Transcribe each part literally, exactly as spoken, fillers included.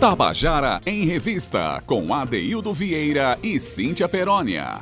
Tabajara em Revista, com Adeildo Vieira e Cíntia Perônia.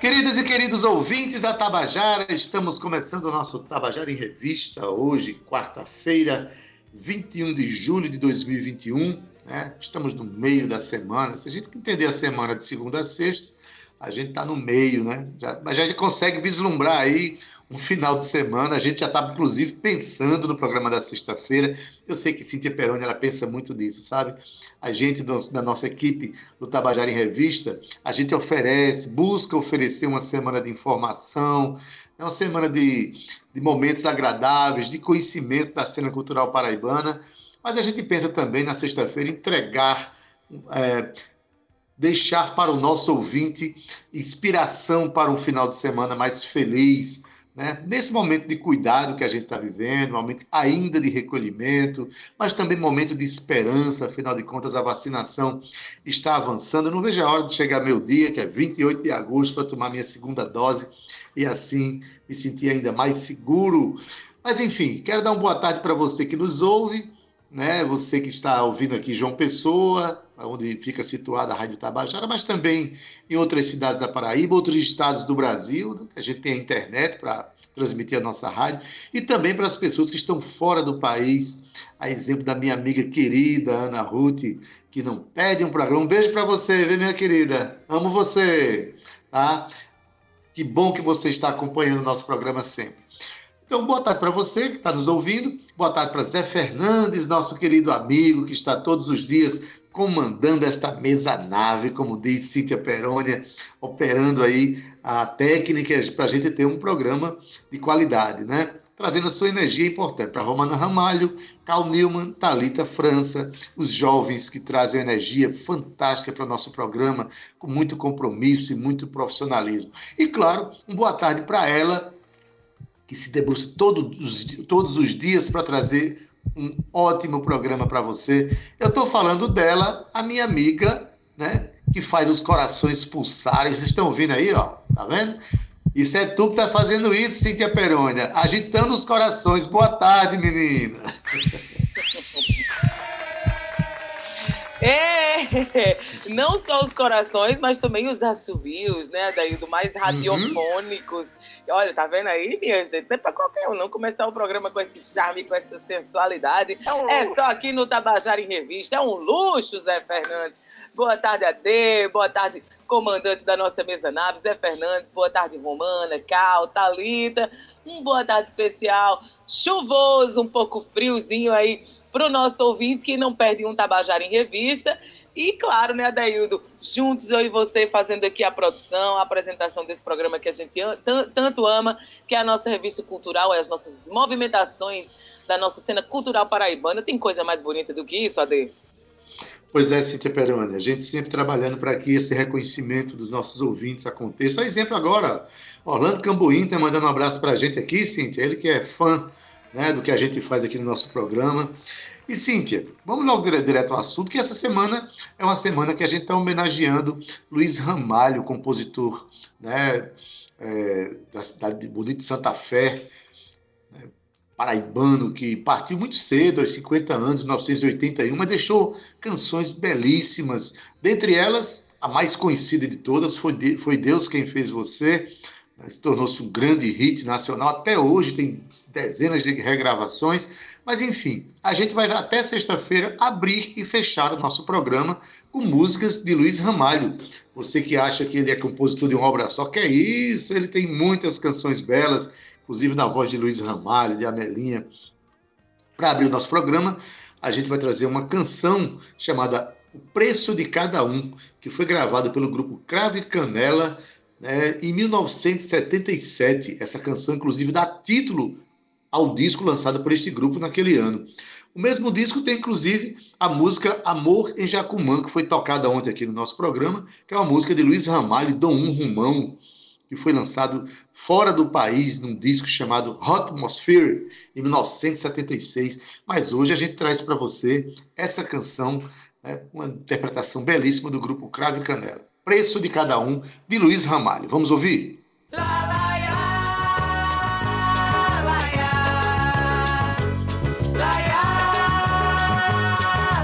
Queridos e queridos ouvintes da Tabajara, estamos começando o nosso Tabajara em Revista, hoje, quarta-feira, vinte e um de julho de dois mil e vinte e um. Né? Estamos no meio da semana. Se a gente entender a semana de segunda a sexta, a gente está no meio, né? Já, mas já consegue vislumbrar aí um final de semana. A gente já está, inclusive, pensando no programa da sexta-feira. Eu sei que Cíntia Peroni, ela pensa muito nisso, sabe? A gente, da nossa equipe do Tabajara em Revista, a gente oferece, busca oferecer uma semana de informação, é uma semana de, de momentos agradáveis, de conhecimento da cena cultural paraibana, mas a gente pensa também, na sexta-feira, entregar... É, deixar para o nosso ouvinte inspiração para um final de semana mais feliz, né? Nesse momento de cuidado que a gente está vivendo, momento ainda de recolhimento, mas também momento de esperança, afinal de contas a vacinação está avançando. Eu não vejo a hora de chegar meu dia, que é vinte e oito de agosto, para tomar minha segunda dose e assim me sentir ainda mais seguro. Mas enfim, quero dar uma boa tarde para você que nos ouve, né? Você que está ouvindo aqui João Pessoa, onde fica situada a Rádio Tabajara, mas também em outras cidades da Paraíba, outros estados do Brasil, né? A gente tem a internet para transmitir a nossa rádio, e também para as pessoas que estão fora do país, a exemplo da minha amiga querida, Ana Ruth, que não perde um programa. Um beijo para você, viu, minha querida? Amo você, tá? Que bom que você está acompanhando o nosso programa sempre. Então, boa tarde para você que está nos ouvindo, boa tarde para Zé Fernandes, nosso querido amigo, que está todos os dias comandando esta mesa-nave, como diz Cíntia Perônia, operando aí a técnica para a gente ter um programa de qualidade, né? Trazendo a sua energia importante para Romana Ramalho, Carl Neumann, Thalita França, os jovens que trazem energia fantástica para o nosso programa, com muito compromisso e muito profissionalismo. E, claro, uma boa tarde para ela, que se debruça todos, todos os dias para trazer um ótimo programa para você. Eu estou falando dela, a minha amiga, né, que faz os corações pulsarem. Vocês estão ouvindo aí, ó, tá vendo? Isso é tu que tá fazendo isso, Cíntia Perônia, agitando os corações. Boa tarde, menina. É, não só os corações, mas também os assobios, né, daí do mais radiofônicos. Uhum. Olha, tá vendo aí, minha gente? Não é pra qualquer um não começar o programa com esse charme, com essa sensualidade. É, um é só aqui no Tabajara em Revista. É um luxo, Zé Fernandes. Boa tarde, Ade. Boa tarde, comandante da nossa mesa-nave, Zé Fernandes. Boa tarde, Romana, Cal, Thalita. Um boa tarde especial, chuvoso, um pouco friozinho aí, para o nosso ouvinte que não perde um Tabajara em Revista. E claro, né, Adeildo, juntos eu e você fazendo aqui a produção, a apresentação desse programa que a gente t- tanto ama, que é a nossa revista cultural, é as nossas movimentações da nossa cena cultural paraibana. Tem coisa mais bonita do que isso, Ade? Pois é, Cíntia Peroni, a gente sempre trabalhando para que esse reconhecimento dos nossos ouvintes aconteça. Por exemplo, agora, Orlando Cambuim está mandando um abraço para a gente aqui, Cíntia, ele que é fã, né, do que a gente faz aqui no nosso programa. E, Cíntia, vamos logo direto ao assunto, que essa semana é uma semana que a gente está homenageando Luiz Ramalho, compositor, né, é, da cidade de Bonito de Santa Fé, né, paraibano, que partiu muito cedo, aos cinquenta anos, em mil novecentos e oitenta e um, mas deixou canções belíssimas. Dentre elas, a mais conhecida de todas, Foi, de, foi Deus Quem Fez Você, se tornou-se um grande hit nacional, até hoje tem dezenas de regravações, mas enfim, a gente vai até sexta-feira abrir e fechar o nosso programa com músicas de Luiz Ramalho. Você que acha que ele é compositor de uma obra só, que é isso, ele tem muitas canções belas, inclusive na voz de Luiz Ramalho, de Amelinha. Para abrir o nosso programa, a gente vai trazer uma canção chamada O Preço de Cada Um, que foi gravada pelo grupo Cravo e Canela, É, em mil novecentos e setenta e sete, essa canção, inclusive, dá título ao disco lançado por este grupo naquele ano. O mesmo disco tem, inclusive, a música Amor em Jacumã, que foi tocada ontem aqui no nosso programa, que é uma música de Luiz Ramalho e Dom Um Romão, que foi lançado fora do país, num disco chamado Hot Atmosphere, em mil novecentos e setenta e seis. Mas hoje a gente traz para você essa canção, né, uma interpretação belíssima do grupo Cravo e Canela. Preço de Cada Um, de Luiz Ramalho. Vamos ouvir? Lá, lá, lá. Lá, lá, lá, lá, lá,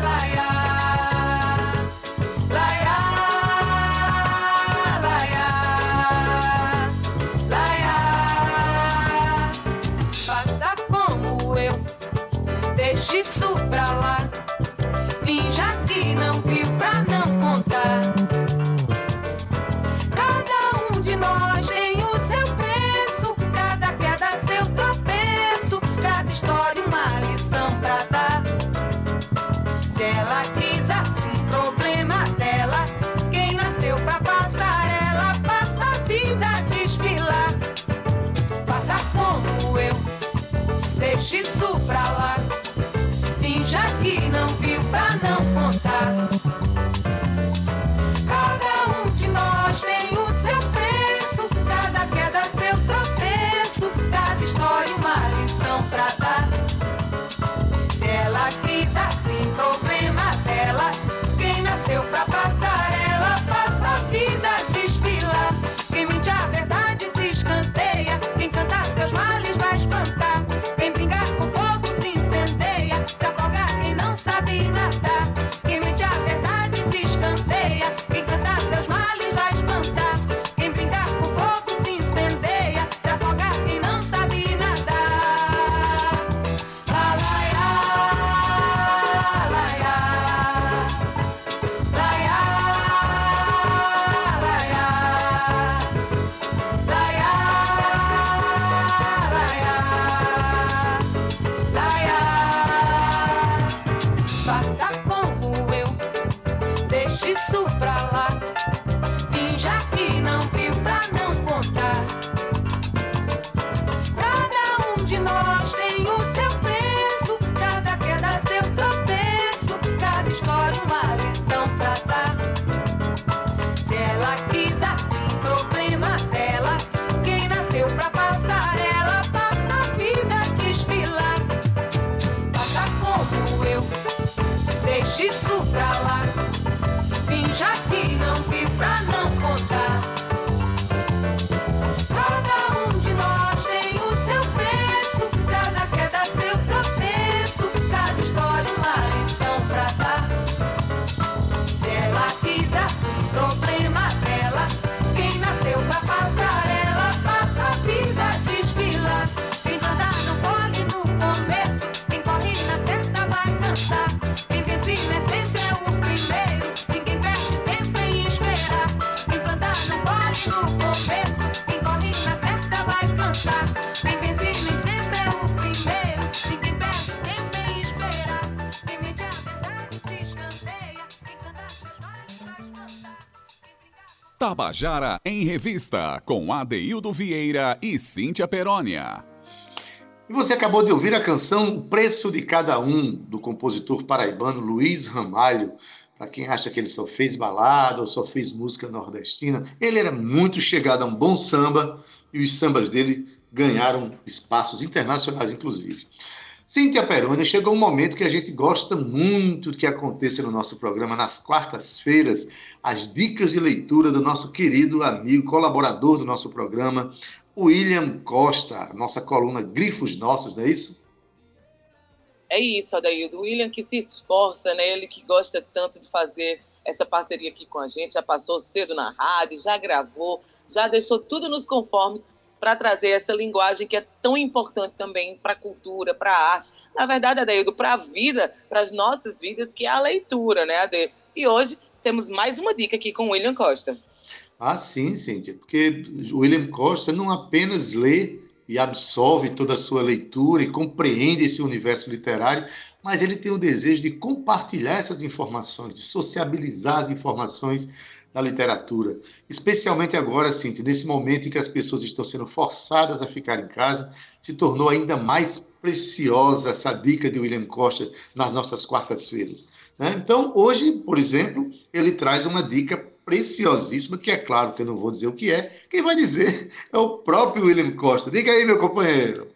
Tabajara em Revista, com Adeildo Vieira e Cíntia Perônia. E você acabou de ouvir a canção O Preço de Cada Um, do compositor paraibano Luiz Ramalho. Para quem acha que ele só fez balada ou só fez música nordestina, ele era muito chegado a um bom samba, e os sambas dele ganharam espaços internacionais, inclusive. Cíntia Perônia, chegou um momento que a gente gosta muito que aconteça no nosso programa, nas quartas-feiras, as dicas de leitura do nosso querido amigo, colaborador do nosso programa, William Costa, nossa coluna Grifos Nossos, não é isso? É isso, Adeildo. O William que se esforça, né? Ele que gosta tanto de fazer essa parceria aqui com a gente, já passou cedo na rádio, já gravou, já deixou tudo nos conformes para trazer essa linguagem que é tão importante também para a cultura, para a arte. Na verdade, Adeildo, para a vida, para as nossas vidas, que é a leitura, né, Adeildo? E hoje temos mais uma dica aqui com o William Costa. Ah, sim, Cíntia, porque o William Costa não apenas lê e absorve toda a sua leitura e compreende esse universo literário, mas ele tem o desejo de compartilhar essas informações, de sociabilizar as informações da literatura. Especialmente agora, Cíntia, nesse momento em que as pessoas estão sendo forçadas a ficar em casa, se tornou ainda mais preciosa essa dica de William Costa nas nossas quartas-feiras, né? Então, hoje, por exemplo, ele traz uma dica preciosíssima, que é claro que eu não vou dizer o que é, quem vai dizer é o próprio William Costa. Diga aí, meu companheiro.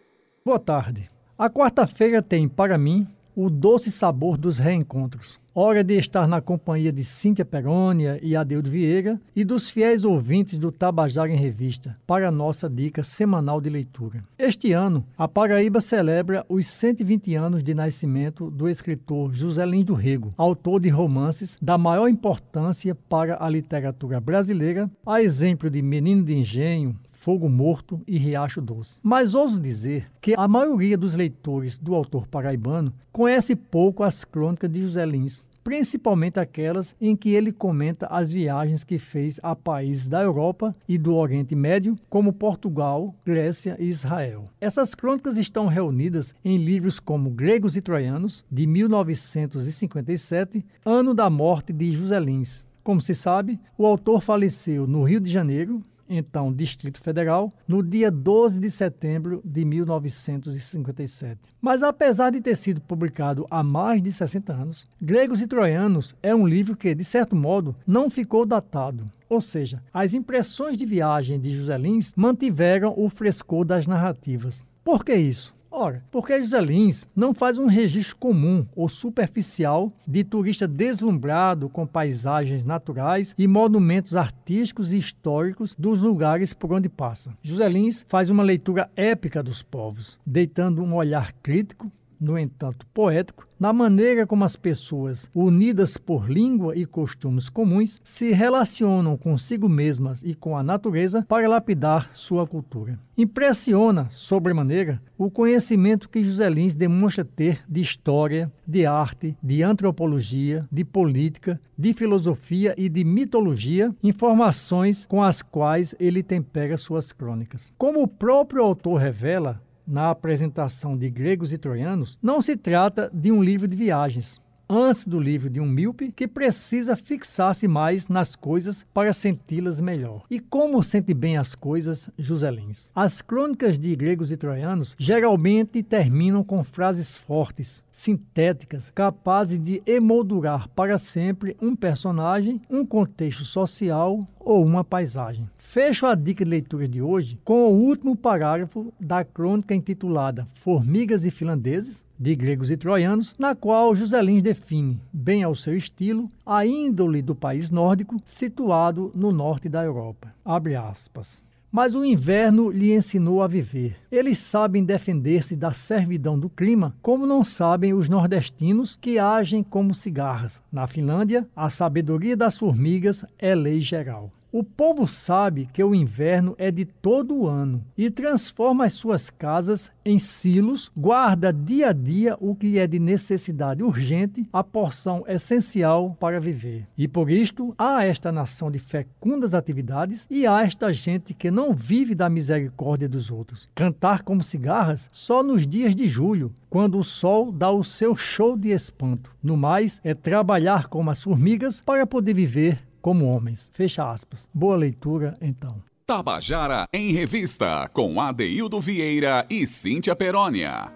Boa tarde. A quarta-feira tem, para mim, o doce sabor dos reencontros. Hora de estar na companhia de Cíntia Perônia e Adeildo Vieira e dos fiéis ouvintes do Tabajara em Revista para a nossa dica semanal de leitura. Este ano, a Paraíba celebra os cento e vinte anos de nascimento do escritor José Lins do Rego, autor de romances da maior importância para a literatura brasileira, a exemplo de Menino de Engenho, Fogo Morto e Riacho Doce. Mas ouso dizer que a maioria dos leitores do autor paraibano conhece pouco as crônicas de José Lins, principalmente aquelas em que ele comenta as viagens que fez a países da Europa e do Oriente Médio, como Portugal, Grécia e Israel. Essas crônicas estão reunidas em livros como Gregos e Troianos, de mil novecentos e cinquenta e sete, ano da morte de José Lins. Como se sabe, o autor faleceu no Rio de Janeiro, então Distrito Federal, no dia doze de setembro de mil novecentos e cinquenta e sete. Mas apesar de ter sido publicado há mais de sessenta anos, Gregos e Troianos é um livro que, de certo modo, não ficou datado. Ou seja, as impressões de viagem de José Lins mantiveram o frescor das narrativas. Por que isso? Ora, porque José Lins não faz um registro comum ou superficial de turista deslumbrado com paisagens naturais e monumentos artísticos e históricos dos lugares por onde passa. José Lins faz uma leitura épica dos povos, deitando um olhar crítico, no entanto poético, na maneira como as pessoas, unidas por língua e costumes comuns, se relacionam consigo mesmas e com a natureza para lapidar sua cultura. Impressiona, sobremaneira, o conhecimento que José Lins demonstra ter de história, de arte, de antropologia, de política, de filosofia e de mitologia, informações com as quais ele tempera suas crônicas. Como o próprio autor revela, na apresentação de Gregos e Troianos, não se trata de um livro de viagens, antes do livro de um míope que precisa fixar-se mais nas coisas para senti-las melhor. E como sente bem as coisas José Lins? As crônicas de Gregos e Troianos geralmente terminam com frases fortes, sintéticas, capazes de emoldurar para sempre um personagem, um contexto social ou uma paisagem. Fecho a dica de leitura de hoje com o último parágrafo da crônica intitulada Formigas e Finlandeses, de Gregos e Troianos, na qual José Lins define, bem ao seu estilo, a índole do país nórdico situado no norte da Europa. Abre aspas. Mas o inverno lhe ensinou a viver. Eles sabem defender-se da servidão do clima, como não sabem os nordestinos que agem como cigarras. Na Finlândia, a sabedoria das formigas é lei geral. O povo sabe que o inverno é de todo o ano e transforma as suas casas em silos, guarda dia a dia o que é de necessidade urgente, a porção essencial para viver. E por isto, há esta nação de fecundas atividades e há esta gente que não vive da misericórdia dos outros. Cantar como cigarras só nos dias de julho, quando o sol dá o seu show de espanto. No mais, é trabalhar como as formigas para poder viver como homens. Fecha aspas. Boa leitura, então. Tabajara em Revista, com Adeildo Vieira e Cíntia Perônia.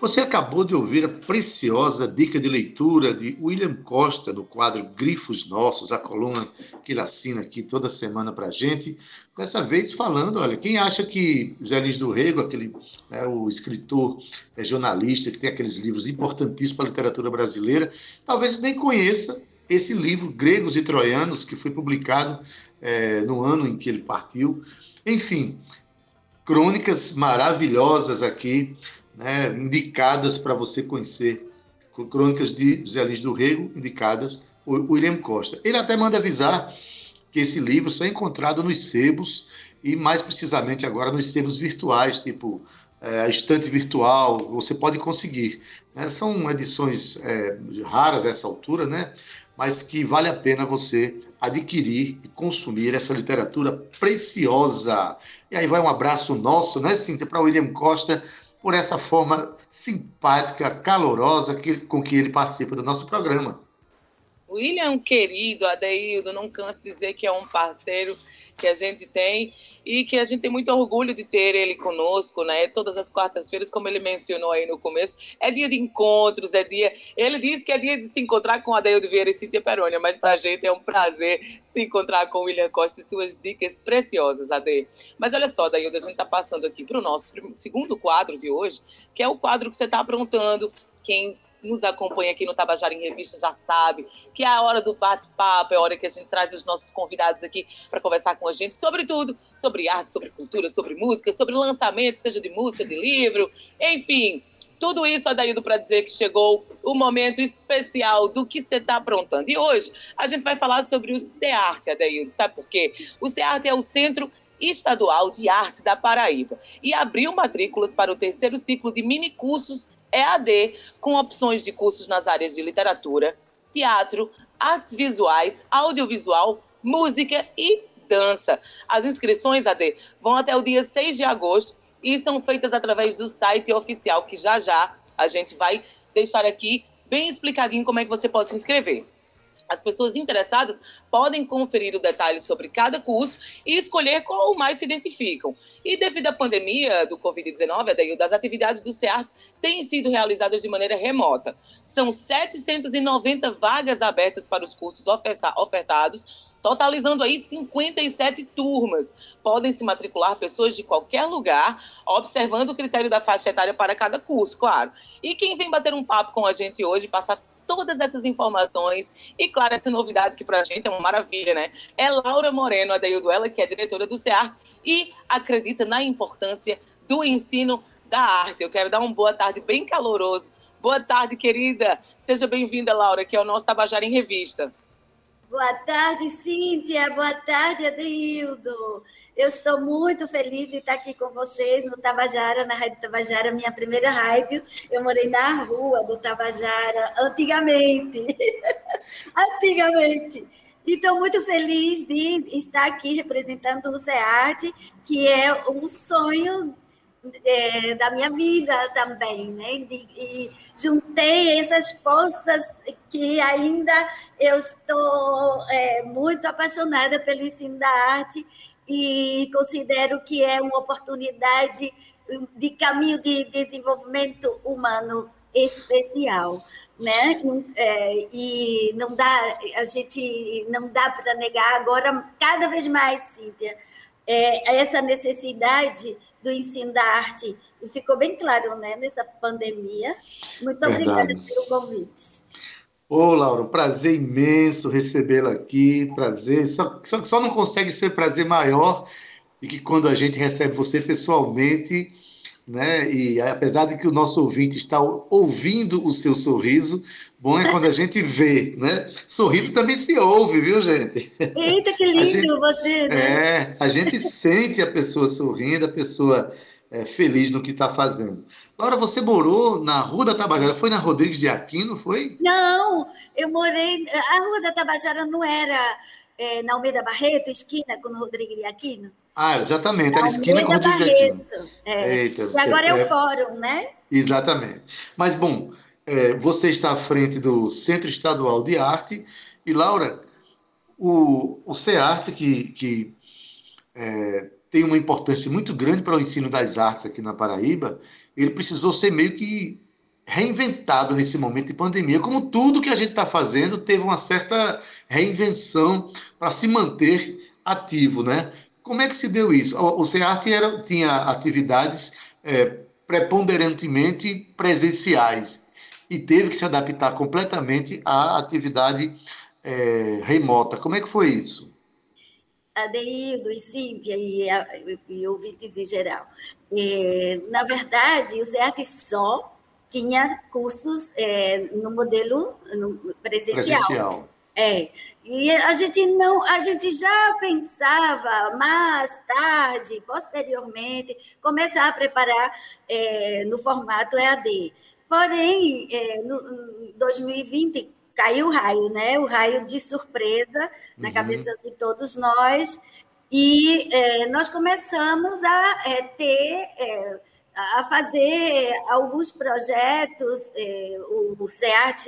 Você acabou de ouvir a preciosa dica de leitura de William Costa, no quadro Grifos Nossos, a coluna que ele assina aqui toda semana para a gente. Dessa vez falando, olha, quem acha que José Lins do Rego, aquele, né, o escritor, é, jornalista, que tem aqueles livros importantíssimos para a literatura brasileira, talvez nem conheça esse livro, Gregos e Troianos, que foi publicado é, no ano em que ele partiu. Enfim, crônicas maravilhosas aqui, né, indicadas para você conhecer, crônicas de José Lins do Rego, indicadas por William Costa. Ele até manda avisar que esse livro só é encontrado nos sebos, e mais precisamente agora nos sebos virtuais, tipo é, a estante virtual, você pode conseguir. Né? São edições é, raras a essa altura, né? Mas que vale a pena você adquirir e consumir essa literatura preciosa. E aí vai um abraço nosso, né, Cíntia, para William Costa, por essa forma simpática, calorosa que, com que ele participa do nosso programa. William, querido, Adeildo, não canso de dizer que é um parceiro que a gente tem e que a gente tem muito orgulho de ter ele conosco, né? Todas as quartas-feiras, como ele mencionou aí no começo, é dia de encontros, é dia... Ele disse que é dia de se encontrar com Adeildo Vieira e Cíntia Perônia, mas pra gente é um prazer se encontrar com o William Costa e suas dicas preciosas, Ade. Mas olha só, Adeildo, a gente tá passando aqui pro nosso segundo quadro de hoje, que é o quadro que você tá aprontando, quem nos acompanha aqui no Tabajara em Revista já sabe que é a hora do bate-papo, é a hora que a gente traz os nossos convidados aqui para conversar com a gente sobre tudo, sobre arte, sobre cultura, sobre música, sobre lançamento, seja de música, de livro, enfim. Tudo isso, Adeildo, para dizer que chegou o momento especial do que você está aprontando. E hoje a gente vai falar sobre o CEART, Adeildo, sabe por quê? O CEART é o Centro Estadual de Arte da Paraíba e abriu matrículas para o terceiro ciclo de minicursos E A D, com opções de cursos nas áreas de literatura, teatro, artes visuais, audiovisual, música e dança. As inscrições, A D, vão até o dia seis de agosto e são feitas através do site oficial, que já já a gente vai deixar aqui bem explicadinho como é que você pode se inscrever. As pessoas interessadas podem conferir o detalhe sobre cada curso e escolher qual mais se identificam. E devido à pandemia do covid dezenove, Adeildo, as atividades do CEART têm sido realizadas de maneira remota. São setecentas e noventa vagas abertas para os cursos ofertados, totalizando aí cinquenta e sete turmas. Podem se matricular pessoas de qualquer lugar, observando o critério da faixa etária para cada curso, claro. E quem vem bater um papo com a gente hoje passa todas essas informações e, claro, essa novidade que pra gente é uma maravilha, né? É Laura Moreno, Adeildo, ela que é diretora do CEART e acredita na importância do ensino da arte. Eu quero dar uma boa tarde bem caloroso. Boa tarde, querida. Seja bem-vinda, Laura, que é o nosso Tabajara em Revista. Boa tarde, Cíntia. Boa tarde, Adeildo. Eu estou muito feliz de estar aqui com vocês no Tabajara, na Rádio Tabajara, minha primeira rádio. Eu morei na rua do Tabajara, antigamente. antigamente. E estou muito feliz de estar aqui representando o CEART, que é um sonho é, da minha vida também, né? E, e juntei essas forças que ainda eu estou é, muito apaixonada pelo ensino da arte, e considero que é uma oportunidade de caminho de desenvolvimento humano especial, né? E não dá, a gente não dá para negar agora, cada vez mais, Cíntia, é, essa necessidade do ensino da arte. E ficou bem claro, né, nessa pandemia. Muito Verdade. Obrigada pelo convite. Ô, Laura, um prazer imenso recebê-la aqui, prazer, só, só, só não consegue ser prazer maior e que quando a gente recebe você pessoalmente, né, e apesar de que o nosso ouvinte está ouvindo o seu sorriso, bom é quando a gente vê, né, sorriso também se ouve, viu, gente? Eita, que lindo gente, você, né? É, a gente sente a pessoa sorrindo, a pessoa é, feliz no que está fazendo. Laura, você morou na Rua da Tabajara, foi na Rodrigues de Aquino, foi? Não, eu morei... A Rua da Tabajara não era é, na Almeida Barreto, esquina com o Rodrigues de Aquino? Ah, exatamente, era esquina com o Rodrigues de Aquino. É. Eita, e agora é, é o Fórum, né? Exatamente. Mas, bom, é, você está à frente do Centro Estadual de Arte e, Laura, o, o CEART, que, que é, tem uma importância muito grande para o ensino das artes aqui na Paraíba, ele precisou ser meio que reinventado nesse momento de pandemia. Como tudo que a gente está fazendo, teve uma certa reinvenção para se manter ativo, né? Como é que se deu isso? O CEART era, tinha atividades é, preponderantemente presenciais e teve que se adaptar completamente à atividade é, remota. Como é que foi isso? Adeildo e Cíntia e, e ouvintes em geral. É, na verdade, o CEART só tinha cursos é, no modelo no, presencial. presencial. É, e a gente não, a gente já pensava mais tarde, posteriormente, começar a preparar é, no formato E A D. Porém, é, no, em dois mil e vinte, caiu o raio, né? O raio de surpresa na uhum. cabeça de todos nós, e é, nós começamos a é, ter... É, a fazer alguns projetos, eh, o CEART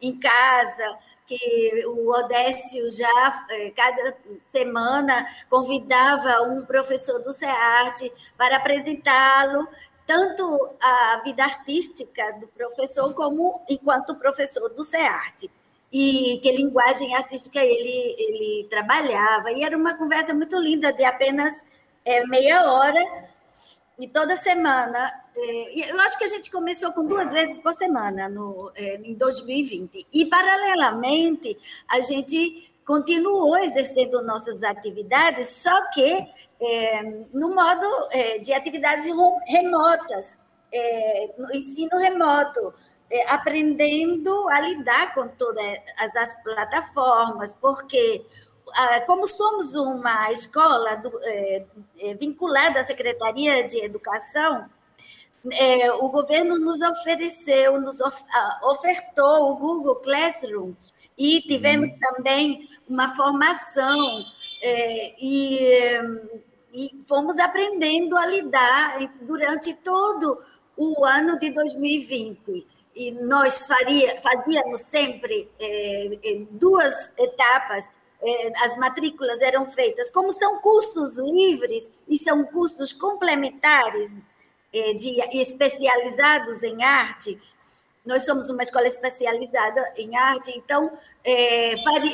em casa, que o Odécio já, eh, cada semana, convidava um professor do CEART para apresentá-lo, tanto a vida artística do professor como enquanto professor do CEART. E que linguagem artística ele, ele trabalhava. E era uma conversa muito linda, de apenas eh, meia hora, e toda semana, eu acho que a gente começou com duas vezes por semana no, em dois mil e vinte. E, paralelamente, a gente continuou exercendo nossas atividades, só que é, no modo é, de atividades remotas, é, no ensino remoto, é, aprendendo a lidar com todas as, as plataformas, porque... Como somos uma escola do, é, vinculada à Secretaria de Educação, é, o governo nos ofereceu, nos of, ofertou o Google Classroom e tivemos uhum. também uma formação é, e, e fomos aprendendo a lidar durante todo o ano de dois mil e vinte. E nós faria, fazíamos sempre é, duas etapas. As matrículas eram feitas, como são cursos livres e são cursos complementares de especializados em arte, nós somos uma escola especializada em arte, então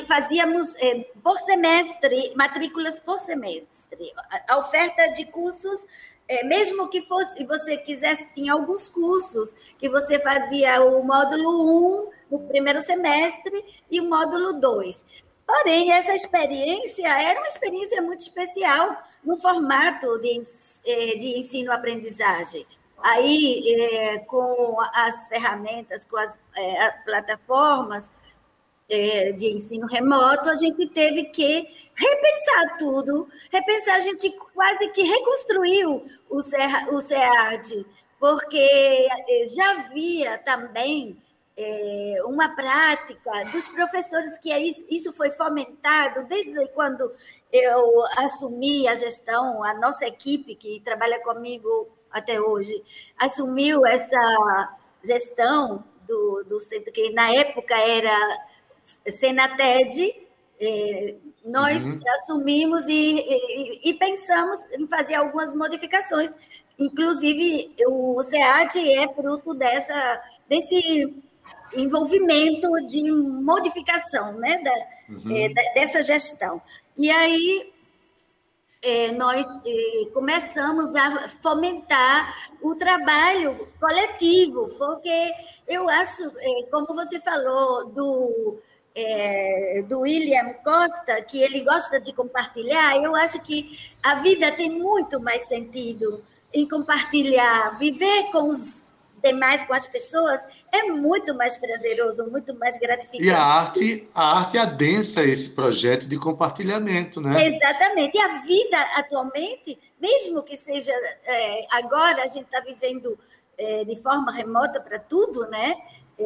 fazíamos por semestre, matrículas por semestre, a oferta de cursos. É, mesmo que fosse, você quisesse, tinha alguns cursos que você fazia o módulo um no primeiro semestre e o módulo dois. Porém, essa experiência era uma experiência muito especial no formato de, de ensino-aprendizagem. Aí, é, com as ferramentas, com as é, plataformas é, de ensino remoto, a gente teve que repensar tudo, repensar, a gente quase que reconstruiu o CEART, porque já havia também... É uma prática dos professores, que é isso, isso foi fomentado desde quando eu assumi a gestão, a nossa equipe que trabalha comigo até hoje, assumiu essa gestão do, do centro, que na época era Senated, é, nós uhum. assumimos e, e, e pensamos em fazer algumas modificações, inclusive o CEART é fruto dessa, desse... envolvimento de modificação, né, da, uhum. é, da, dessa gestão. E aí é, nós é, começamos a fomentar o trabalho coletivo, porque eu acho, é, como você falou do, é, do William Costa, que ele gosta de compartilhar, eu acho que a vida tem muito mais sentido em compartilhar, viver com os demais, com as pessoas, é muito mais prazeroso, muito mais gratificante. E a arte, a arte adensa esse projeto de compartilhamento, né? Exatamente. E a vida atualmente, mesmo que seja... É, agora a gente está vivendo é, de forma remota para tudo, né?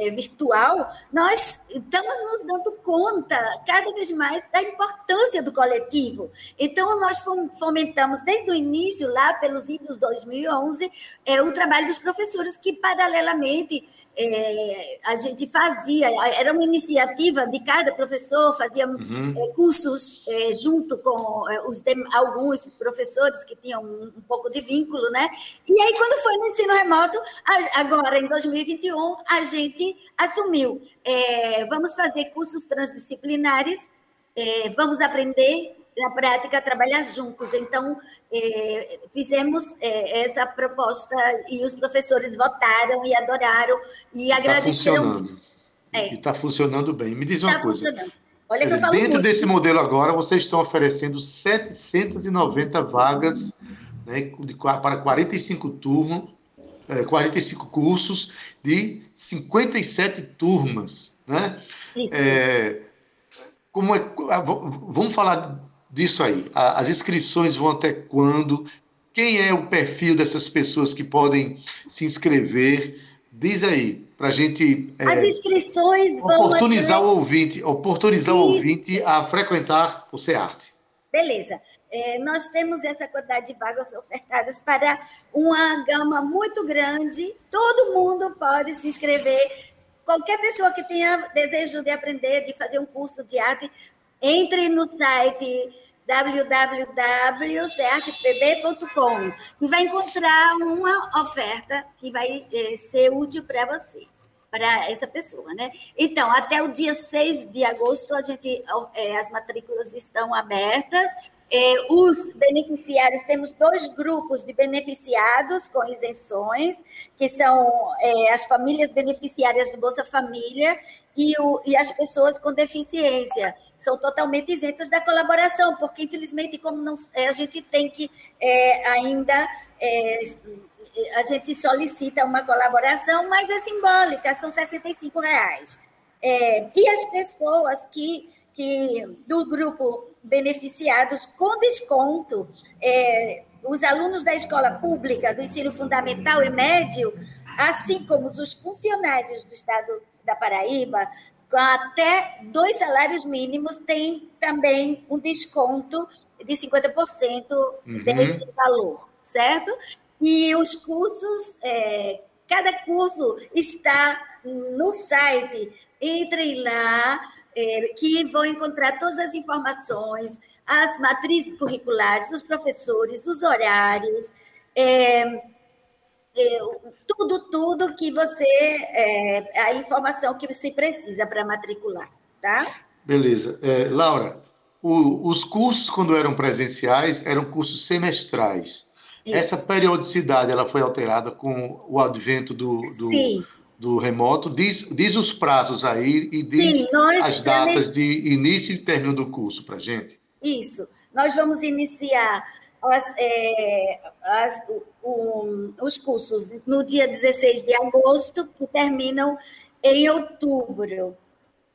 é, virtual, nós estamos nos dando conta cada vez mais da importância do coletivo. Então, nós fomentamos desde o início, lá pelos idos dois mil e onze, é, o trabalho dos professores que, paralelamente, é, a gente fazia, era uma iniciativa de cada professor, fazia uhum. é, cursos é, junto com é, os de, alguns professores que tinham um, um pouco de vínculo, né? E aí, quando foi no ensino remoto, a, agora, em dois mil e vinte e um, a gente assumiu, é, vamos fazer cursos transdisciplinares, é, vamos aprender na prática a trabalhar juntos. Então, é, fizemos é, essa proposta e os professores votaram e adoraram e tá agradeceram. É. E está funcionando bem. Me diz uma tá coisa. Olha, quer dizer, eu falo dentro muito desse modelo agora, vocês estão oferecendo setecentas e noventa vagas, né, de, para quarenta e cinco turmas, quarenta e cinco cursos de cinquenta e sete turmas, né? Isso. É, como é, vamos falar disso aí. As inscrições vão até quando? Quem é o perfil dessas pessoas que podem se inscrever? Diz aí, para a gente é, As inscrições oportunizar vão até... o ouvinte, oportunizar Isso. o ouvinte a frequentar o CEART. Beleza. É, nós temos essa quantidade de vagas ofertadas para uma gama muito grande. Todo mundo pode se inscrever. Qualquer pessoa que tenha desejo de aprender, de fazer um curso de arte, entre no site w w w ponto ceart p b ponto com e vai encontrar uma oferta que vai é, ser útil para você, para essa pessoa, né? Então, até o dia seis de agosto, a gente, é, as matrículas estão abertas. É, os beneficiários, temos dois grupos de beneficiados com isenções, que são é, as famílias beneficiárias do Bolsa Família e, o, e as pessoas com deficiência. São totalmente isentas da colaboração, porque, infelizmente, como não, é, a gente tem que é, ainda... É, a gente solicita uma colaboração, mas é simbólica, são sessenta e cinco reais. É, e as pessoas que, que do grupo beneficiados com desconto, é, os alunos da escola pública, do ensino fundamental e médio, assim como os funcionários do Estado da Paraíba, com até dois salários mínimos, têm também um desconto de cinquenta por cento uhum. desse valor, certo? E os cursos, é, cada curso está no site, entrem lá, é, que vão encontrar todas as informações, as matrizes curriculares, os professores, os horários, é, é, tudo, tudo que você, é, a informação que você precisa para matricular, tá? Beleza. É, Laura, o, os cursos, quando eram presenciais, eram cursos semestrais. Isso. Essa periodicidade, ela foi alterada com o advento do, do, do remoto. Diz, diz os prazos aí e diz Sim, as datas também... de início e término do curso para a gente. Isso. Nós vamos iniciar as, é, as, um, os cursos no dia dezesseis de agosto, que terminam em outubro.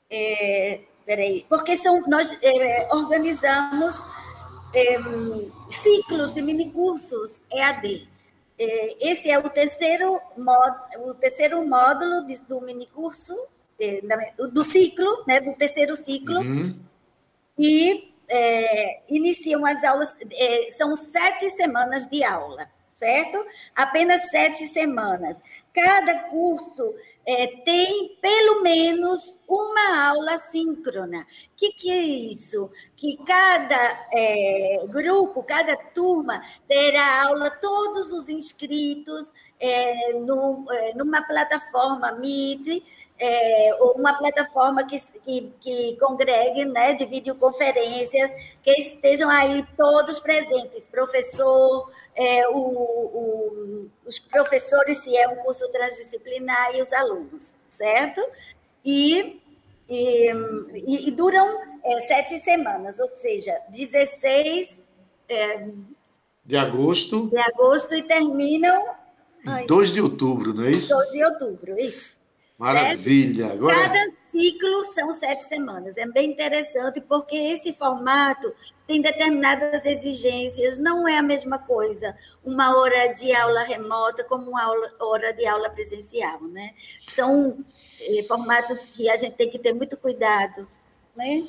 É, peraí. Porque são, nós é, organizamos... É, ciclos de minicursos E A D. É, esse é o terceiro, o terceiro módulo de, do minicurso, é, do ciclo, né, do terceiro ciclo, uhum. e é, iniciam as aulas, é, são sete semanas de aula, certo? Apenas sete semanas. Cada curso é, tem, pelo menos, uma aula síncrona. O que, que é isso? Que cada é, grupo, cada turma, terá aula, todos os inscritos, é, no, é, numa plataforma Meet, é, ou uma plataforma que, que, que congregue, né, de videoconferências, que estejam aí todos presentes, professor, é, o, o, os professores, se é um curso transdisciplinar, e os alunos, certo? E, e, e duram é, sete semanas, ou seja, dezesseis é, de agosto. De agosto e terminam... Ai, dois de outubro, não é isso? dois de outubro, isso. Maravilha! Sete, agora... Cada ciclo são sete semanas. É bem interessante, porque esse formato tem determinadas exigências. Não é a mesma coisa uma hora de aula remota como uma aula, hora de aula presencial, né? São eh, formatos que a gente tem que ter muito cuidado, né?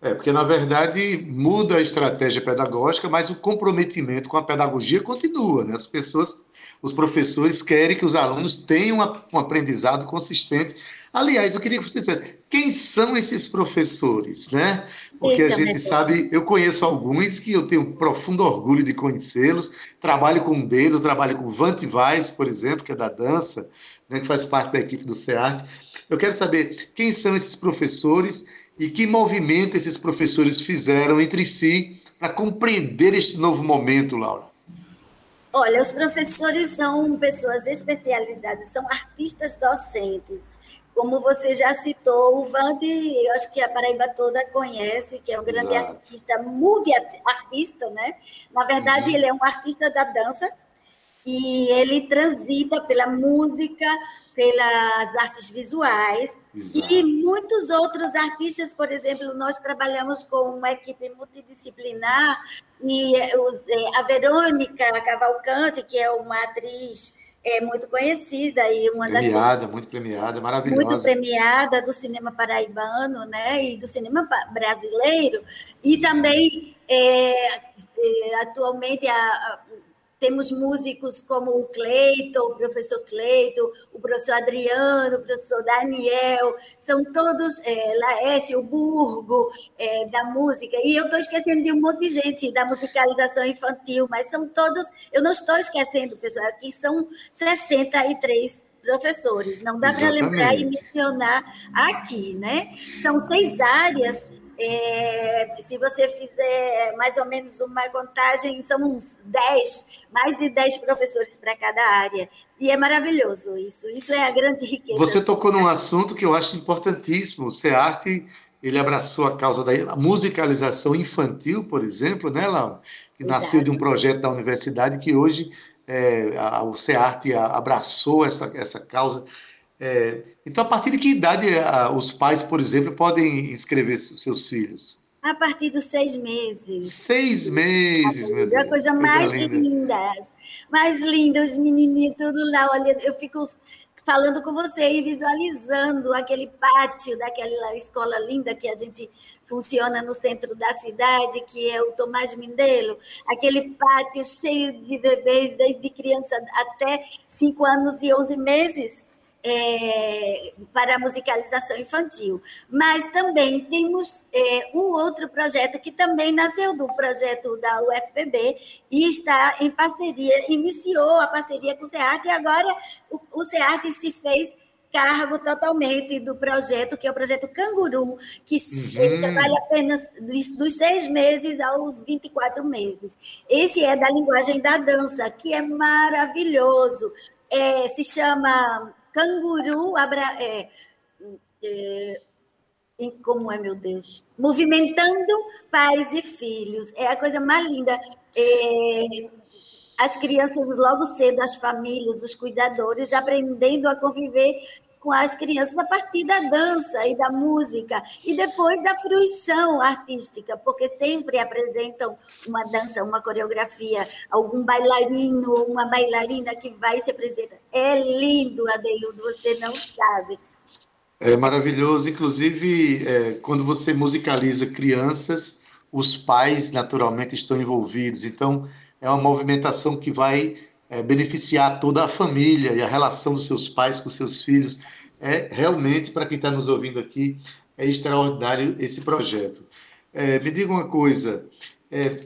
É, porque, na verdade, muda a estratégia pedagógica, mas o comprometimento com a pedagogia continua, né? As pessoas... Os professores querem que os alunos tenham um aprendizado consistente. Aliás, eu queria que você dissesse, quem são esses professores, né? Porque a gente sabe, eu conheço alguns que eu tenho profundo orgulho de conhecê-los, trabalho com um deles, trabalho com o Vande Weiss, por exemplo, que é da dança, né, que faz parte da equipe do CEART. Eu quero saber quem são esses professores e que movimento esses professores fizeram entre si para compreender este novo momento, Laura. Olha, os professores são pessoas especializadas, são artistas docentes. Como você já citou, o Vande, eu acho que a Paraíba toda conhece, que é um grande Exato. artista, multi-artista, né? Na verdade, uhum. ele é um artista da dança e ele transita pela música, pelas artes visuais Exato. e muitos outros artistas. Por exemplo, nós trabalhamos com uma equipe multidisciplinar e a Verônica Cavalcante, que é uma atriz é, muito conhecida e uma das premiada, pessoas, muito premiada, maravilhosa, muito premiada do cinema paraibano, né, e do cinema brasileiro, e também é, atualmente a, a temos músicos como o Cleiton, o professor Cleiton, o professor Adriano, o professor Daniel, são todos, é, Laércio Burgo, é, da música, e eu estou esquecendo de um monte de gente da musicalização infantil, mas são todos, eu não estou esquecendo, pessoal, aqui são sessenta e três professores, não dá para lembrar e mencionar aqui, né? São seis áreas. É, se você fizer mais ou menos uma contagem, são uns dez, mais de dez professores para cada área. E é maravilhoso isso, isso é a grande riqueza. Você tocou num assunto que eu acho importantíssimo. O CEART, ele abraçou a causa da musicalização infantil, por exemplo, né, Laura? Que Exato. nasceu de um projeto da universidade que hoje é, a, o CEART abraçou essa, essa causa. É, então, a partir de que idade a, os pais, por exemplo, podem inscrever seus filhos? A partir dos seis meses. Seis meses, meu Deus. É a coisa mais linda. Mais linda, os menininhos tudo lá. Olha, eu fico falando com você e visualizando aquele pátio daquela escola linda que a gente funciona no centro da cidade, que é o Tomás Mindelo, aquele pátio cheio de bebês, desde criança até cinco anos e onze meses. É, para a musicalização infantil. Mas também temos é, um outro projeto que também nasceu do projeto da U F P B e está em parceria, iniciou a parceria com o CEART e agora o, o CEART se fez cargo totalmente do projeto, que é o projeto Canguru, que uhum. trabalha apenas dos seis meses aos vinte e quatro meses. Esse é da linguagem da dança, que é maravilhoso. É, se chama... Canguru, abra, é, é, como é, meu Deus? Movimentando pais e filhos. É a coisa mais linda. É, as crianças, logo cedo, as famílias, os cuidadores, aprendendo a conviver com as crianças a partir da dança e da música, e depois da fruição artística, porque sempre apresentam uma dança, uma coreografia, algum bailarino, uma bailarina que vai e se apresenta. É lindo, Adeildo, você não sabe. É maravilhoso, inclusive, é, quando você musicaliza crianças, os pais, naturalmente, estão envolvidos, então é uma movimentação que vai... É, beneficiar toda a família e a relação dos seus pais com seus filhos. É realmente, para quem está nos ouvindo aqui, é extraordinário esse projeto. É, me diga uma coisa, é,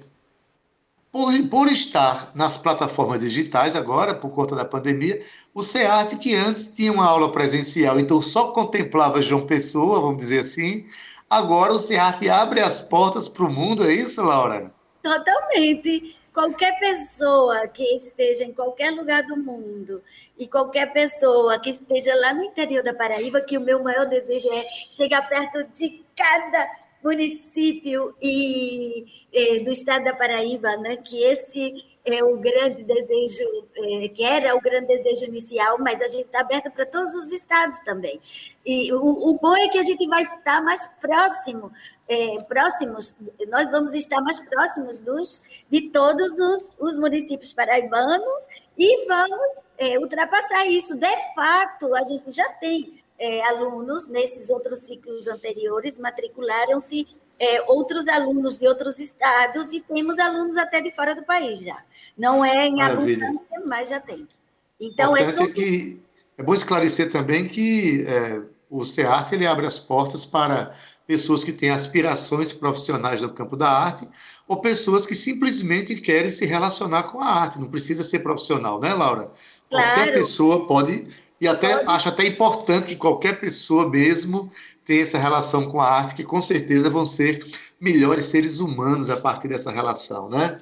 por, por estar nas plataformas digitais agora, por conta da pandemia, o CEART, que antes tinha uma aula presencial, então só contemplava João Pessoa, vamos dizer assim, agora o CEART abre as portas para o mundo, é isso, Laura? Totalmente. Qualquer pessoa que esteja em qualquer lugar do mundo e qualquer pessoa que esteja lá no interior da Paraíba, que o meu maior desejo é chegar perto de cada município e eh, do estado da Paraíba, né? Que esse é o grande desejo, eh, que era o grande desejo inicial, mas a gente está aberto para todos os estados também. E o, o bom é que a gente vai estar mais próximo, eh, próximos, nós vamos estar mais próximos dos, de todos os, os municípios paraibanos e vamos eh, ultrapassar isso. De fato, a gente já tem É, alunos, nesses outros ciclos anteriores, matricularam-se é, outros alunos de outros estados e temos alunos até de fora do país já. Não é em abundância, mas já tem. Então, é, tudo... é, que, é bom esclarecer também que é, o CEART ele abre as portas para pessoas que têm aspirações profissionais no campo da arte ou pessoas que simplesmente querem se relacionar com a arte. Não precisa ser profissional, né, Laura? Claro. Qualquer pessoa pode... E até, acho até importante que qualquer pessoa mesmo tenha essa relação com a arte, que com certeza vão ser melhores seres humanos a partir dessa relação, né?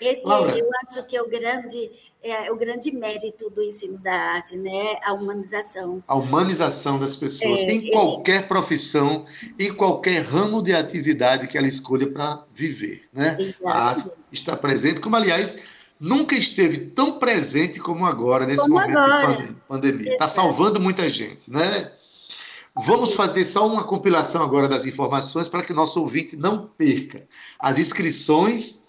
Esse, Laura, eu acho que é o grande, é, o grande mérito do ensino da arte, né? A humanização. A humanização das pessoas, é, em qualquer é... profissão, em qualquer ramo de atividade que ela escolha para viver, né? Exatamente. A arte está presente, como, aliás... Nunca esteve tão presente como agora, nesse como momento agora. de pandemia. Está salvando muita gente, né? Vamos fazer só uma compilação agora das informações para que o nosso ouvinte não perca. As inscrições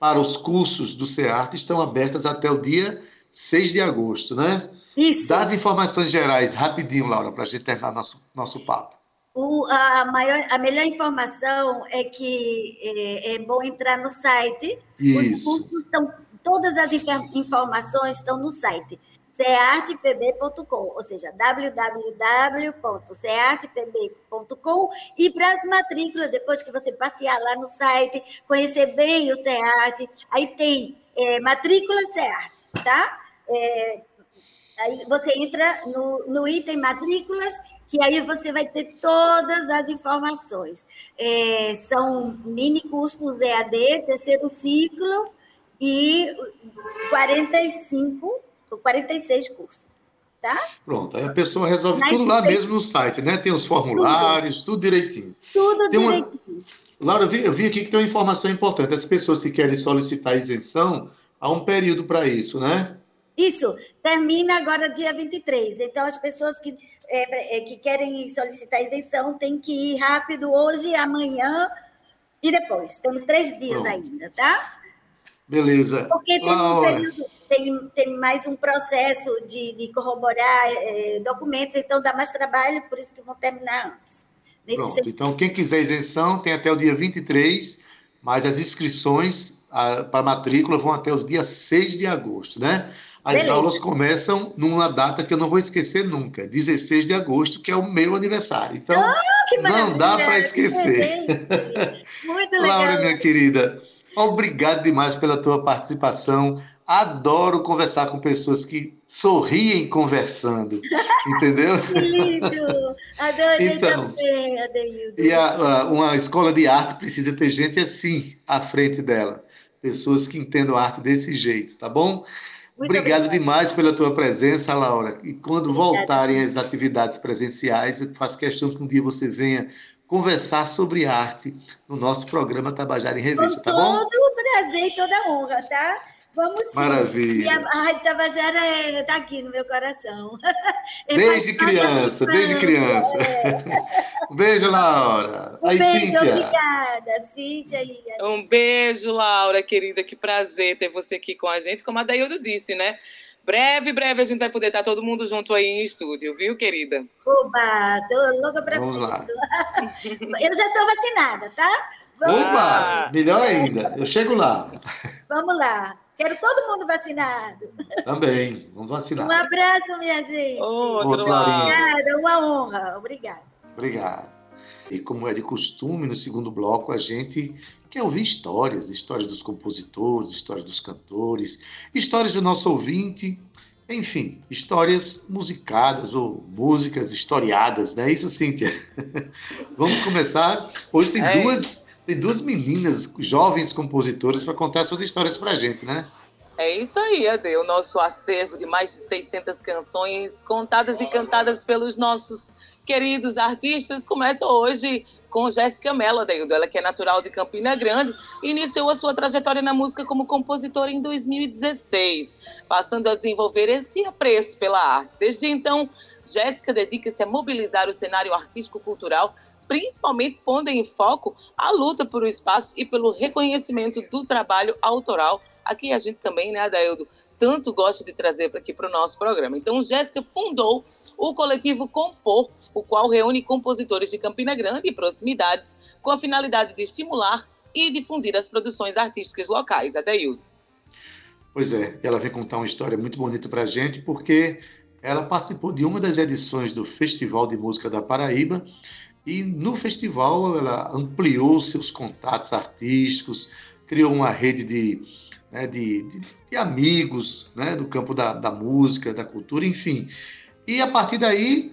para os cursos do CEART estão abertas até o dia seis de agosto, né? Isso. Das informações gerais, rapidinho, Laura, para a gente terminar nosso, nosso papo. O, a, maior, a melhor informação é que é, é bom entrar no site. Isso. Os cursos estão... Todas as informações estão no site ceartpb ponto com, ou seja, w w w ponto ceartpb ponto com, e para as matrículas, depois que você passear lá no site, conhecer bem o CEART, aí tem é, matrícula CEART, tá? É, aí você entra no, no item matrículas, que aí você vai ter todas as informações. É, são mini cursos E A D, terceiro ciclo, e quarenta e cinco ou quarenta e seis cursos, tá? Pronto, aí a pessoa resolve Mas tudo lá tem... mesmo no site, né? Tem os formulários, tudo, tudo direitinho. Tudo tem direitinho. Uma... Laura, eu vi, eu vi aqui que tem uma informação importante. As pessoas que querem solicitar isenção, há um período para isso, né? Isso, termina agora dia vinte e três. Então, as pessoas que, é, que querem solicitar isenção têm que ir rápido hoje, amanhã e depois. Temos três dias Pronto. ainda, tá? Beleza. Porque tem, um período, tem, tem mais um processo de, de corroborar é, documentos, então dá mais trabalho, por isso que vão terminar antes. Pronto, então quem quiser isenção tem até o dia vinte e três, mas as inscrições para matrícula vão até o dia seis de agosto, né? As Beleza. aulas começam numa data que eu não vou esquecer nunca, dezesseis de agosto, que é o meu aniversário. Então, oh, que maravilha, não dá para esquecer. Muito legal. Laura, minha querida... Obrigado demais pela tua participação. Adoro conversar com pessoas que sorriem conversando, entendeu? Que lindo! Adorei então, também, Adeildo. E a, a, uma escola de arte precisa ter gente assim à frente dela. Pessoas que entendam a arte desse jeito, tá bom? Muito obrigado obrigada. demais pela tua presença, Laura. E quando Obrigada. voltarem as atividades presenciais, eu faço questão que um dia você venha conversar sobre arte no nosso programa Tabajara em Revista, tá bom? Com todo prazer e toda honra, tá? Vamos sim. Maravilha. E a Rádio Tabajara está aqui no meu coração. Desde criança, desde criança. Um beijo, Laura. Um beijo, obrigada, Cíntia. Um beijo, Laura, querida, que prazer ter você aqui com a gente, como a Adeildo disse, né? Breve, breve, a gente vai poder estar todo mundo junto aí em estúdio, viu, querida? Oba, tô louca pra Vamos isso. Lá. Eu já estou vacinada, tá? Vamos Opa, lá. Melhor ainda, eu chego lá. Vamos lá, quero todo mundo vacinado. Também, vamos vacinar. Um abraço, minha gente. Outro Obrigada, uma honra, obrigada. Obrigado. E como é de costume, no segundo bloco, a gente... Quer ouvir histórias, histórias dos compositores, histórias dos cantores, histórias do nosso ouvinte, enfim, histórias musicadas ou músicas historiadas, não é isso, Cíntia? Vamos começar. Hoje tem, é duas, tem duas meninas, jovens compositoras, para contar suas histórias para a gente, né? É isso aí, Ade, o nosso acervo de mais de seiscentas canções contadas e cantadas pelos nossos queridos artistas. Começa hoje com Jéssica Mello, Adeildo, ela que é natural de Campina Grande, iniciou a sua trajetória na música como compositora em dois mil e dezesseis, passando a desenvolver esse apreço pela arte. Desde então, Jéssica dedica-se a mobilizar o cenário artístico-cultural, principalmente pondo em foco a luta por um espaço e pelo reconhecimento do trabalho autoral. Aqui a gente também, né, Adeildo, tanto gosta de trazer aqui para o nosso programa. Então, Jéssica fundou o coletivo Compor, o qual reúne compositores de Campina Grande e proximidades com a finalidade de estimular e difundir as produções artísticas locais. Adeildo. Pois é, ela vem contar uma história muito bonita para a gente, porque ela participou de uma das edições do Festival de Música da Paraíba e no festival ela ampliou seus contatos artísticos, criou uma rede de... Né, de, de, de amigos, né, do campo da, da música, da cultura, enfim. E a partir daí,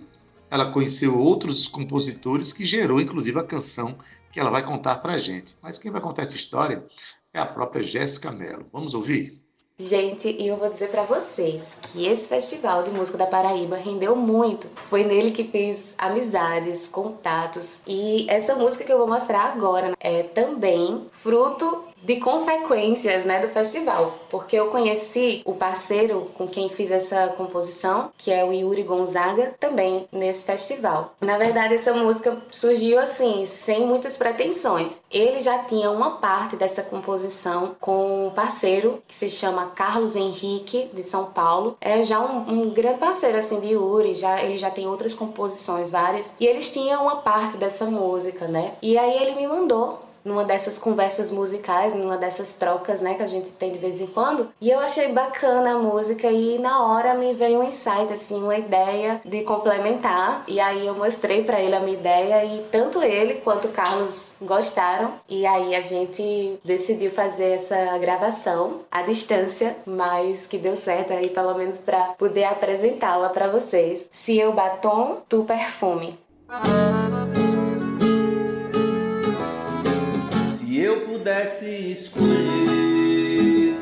ela conheceu outros compositores que gerou, inclusive, a canção que ela vai contar pra gente. Mas quem vai contar essa história é a própria Jéssica Mello. Vamos ouvir? Gente, e eu vou dizer pra vocês que esse Festival de Música da Paraíba rendeu muito. Foi nele que fiz amizades, contatos. E essa música que eu vou mostrar agora é também fruto de consequências, né, do festival, porque eu conheci o parceiro com quem fiz essa composição, que é o Yuri Gonzaga, também nesse festival. Na verdade, essa música surgiu assim, sem muitas pretensões. Ele já tinha uma parte dessa composição com um parceiro que se chama Carlos Henrique, de São Paulo. É já um, um grande parceiro assim de Yuri, já, ele já tem outras composições várias, e eles tinham uma parte dessa música, né? E aí ele me mandou numa dessas conversas musicais, numa dessas trocas, né, que a gente tem de vez em quando. E eu achei bacana a música e na hora me veio um insight, assim, uma ideia de complementar. E aí eu mostrei pra ele a minha ideia e tanto ele quanto o Carlos gostaram. E aí a gente decidiu fazer essa gravação à distância, mas que deu certo aí, pelo menos pra poder apresentá-la pra vocês. Se eu batom, tu perfume. Se eu pudesse escolher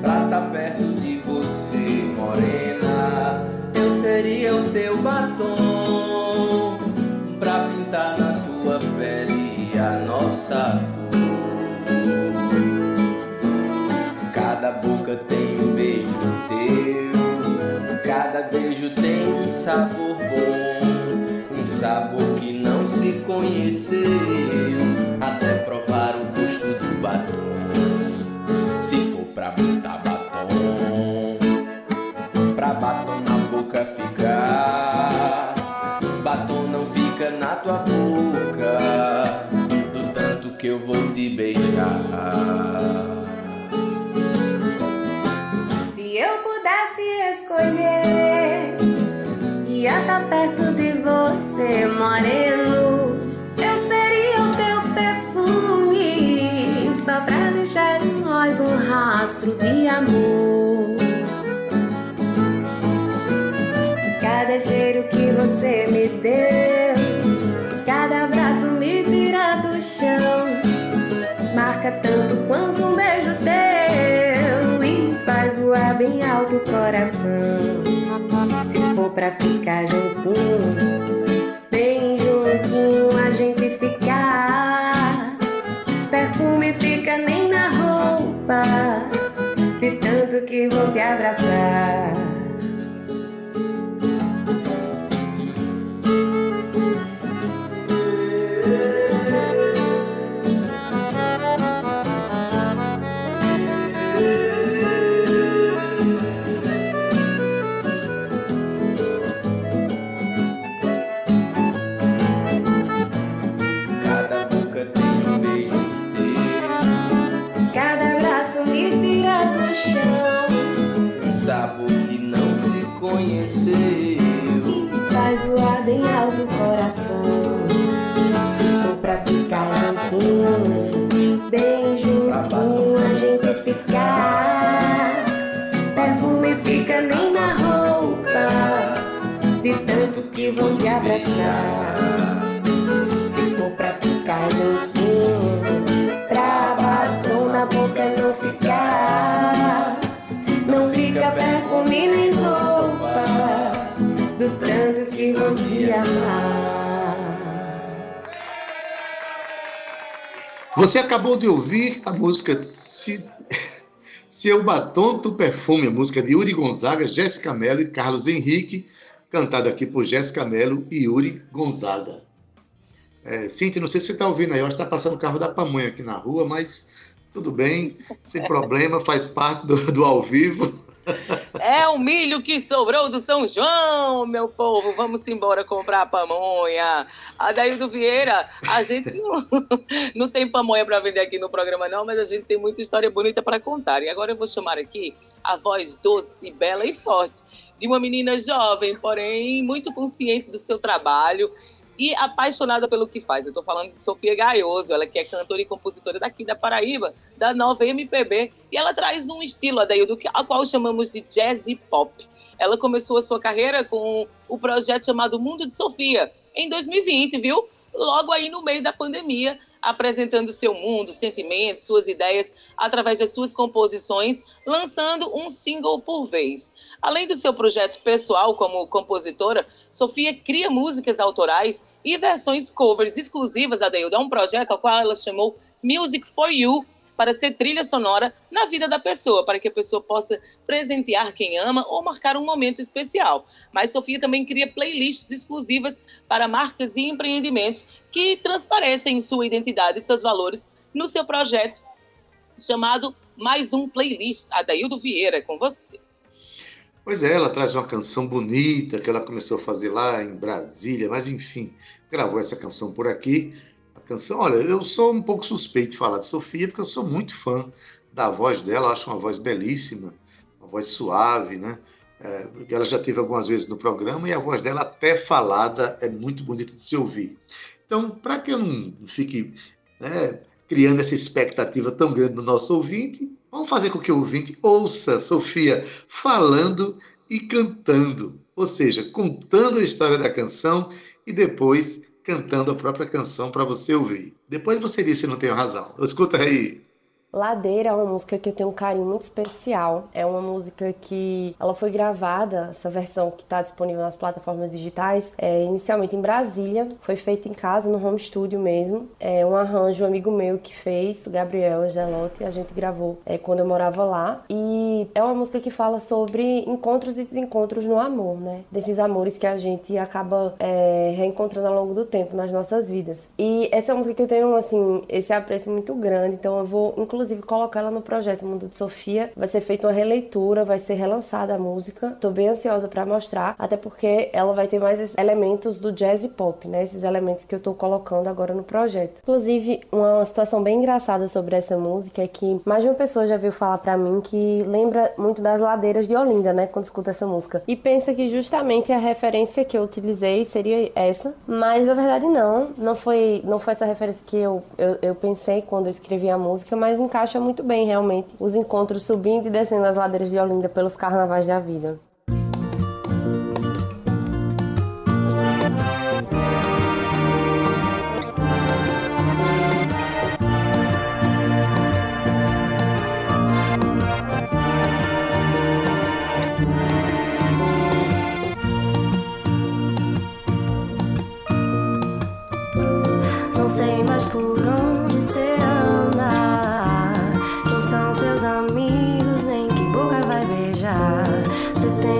pra tá perto de você, morena, eu seria o teu batom pra pintar na tua pele a nossa cor. Cada boca tem um beijo teu, cada beijo tem um sabor bom, um sabor que não se conheceu até provar o gosto do batom. Se for pra botar batom, pra batom na boca ficar, batom não fica na tua boca do tanto que eu vou te beijar. Se eu pudesse escolher, ia tá perto de você, moreno, eu seria o teu perfume, só pra deixar em nós um rastro de amor. Cada cheiro que você me deu, cada abraço me tira do chão, marca tanto quanto um beijo teu e faz voar bem alto o coração. Se for pra ficar juntinho, bem juntinho a gente ficar, perfume fica nem na roupa de tanto que vou te abraçar. Se for pra ficar juntinho, bem juntinho a gente ficar, perfume fica nem na roupa de tanto que vão te abraçar. Se for pra ficar juntinho, pra batom na boca não ficar, Você acabou de ouvir a música Se, Se Eu Batom Tu Perfume, a música de Yuri Gonzaga, Jéssica Mello e Carlos Henrique, cantada aqui por Jéssica Mello e Yuri Gonzaga. É, Cíntia, não sei se você está ouvindo aí, eu acho que está passando o carro da pamonha aqui na rua, mas tudo bem, sem problema, faz parte do, do ao vivo. É o milho que sobrou do São João, meu povo. Vamos embora comprar pamonha. Adeildo Vieira, a gente não, não tem pamonha para vender aqui no programa não, mas a gente tem muita história bonita para contar. E agora eu vou chamar aqui a voz doce, bela e forte de uma menina jovem, porém muito consciente do seu trabalho e apaixonada pelo que faz. Eu estou falando de Sofia Gaioso, ela que é cantora e compositora daqui da Paraíba, da nova M P B, e ela traz um estilo, Adeildo, a qual chamamos de jazz e pop. Ela começou a sua carreira com o projeto chamado Mundo de Sofia, em dois mil e vinte, viu? Logo aí no meio da pandemia, apresentando seu mundo, sentimentos, suas ideias, através das suas composições, lançando um single por vez. Além do seu projeto pessoal como compositora, Sofia cria músicas autorais e versões covers exclusivas, Adeildo, a um projeto ao qual ela chamou Music for You, para ser trilha sonora na vida da pessoa, para que a pessoa possa presentear quem ama ou marcar um momento especial. Mas Sofia também cria playlists exclusivas para marcas e empreendimentos que transparecem sua identidade e seus valores no seu projeto chamado Mais Um Playlist. Adeildo Vieira, com você. Pois é, ela traz uma canção bonita que ela começou a fazer lá em Brasília, mas enfim, gravou essa canção por aqui. Canção, olha, eu sou um pouco suspeito de falar de Sofia, porque eu sou muito fã da voz dela, acho uma voz belíssima, uma voz suave, né? É, ela já teve algumas vezes no programa e a voz dela, até falada, é muito bonita de se ouvir. Então, para que eu não fique, né, criando essa expectativa tão grande no nosso ouvinte, vamos fazer com que o ouvinte ouça Sofia falando e cantando, ou seja, contando a história da canção e depois cantando a própria canção para você ouvir. Depois você diz se não tenho razão. Escuta aí. Ladeira é uma música que eu tenho um carinho muito especial. É uma música que ela foi gravada, essa versão que está disponível nas plataformas digitais, é, inicialmente em Brasília, foi feita em casa, no home studio mesmo. É um arranjo, um amigo meu que fez, o Gabriel Angelotti, a gente gravou é, quando eu morava lá. E é uma música que fala sobre encontros e desencontros no amor, né? Desses amores que a gente acaba é, reencontrando ao longo do tempo, nas nossas vidas. E essa é uma música que eu tenho, assim, esse apreço muito grande, então eu vou, inclusive, Inclusive, colocar ela no projeto Mundo de Sofia. Vai ser feita uma releitura, vai ser relançada a música. Tô bem ansiosa pra mostrar, até porque ela vai ter mais esses elementos do jazz e pop, né? Esses elementos que eu tô colocando agora no projeto. Inclusive, uma situação bem engraçada sobre essa música é que mais de uma pessoa já veio falar pra mim que lembra muito das ladeiras de Olinda, né? Quando escuta essa música. E pensa que justamente a referência que eu utilizei seria essa, mas na verdade não. Não foi, não foi essa referência que eu, eu, eu pensei quando eu escrevi a música, mas encaixa muito bem, realmente, os encontros subindo e descendo as ladeiras de Olinda pelos carnavais da vida. Não sei mais por onde ser amigos, nem que boca vai beijar. Cê tem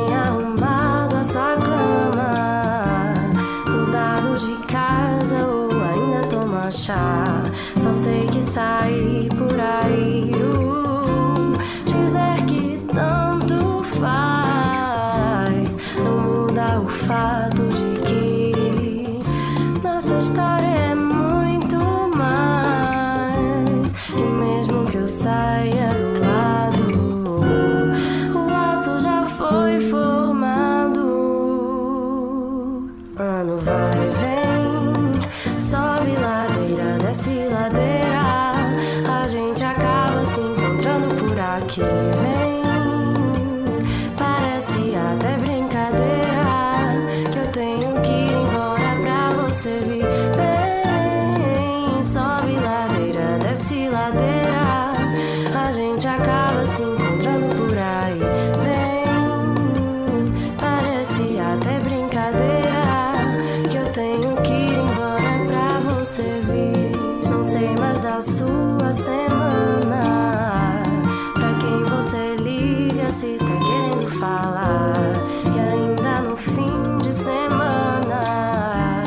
sua semana. Pra quem você liga se tá querendo falar. E ainda no fim de semana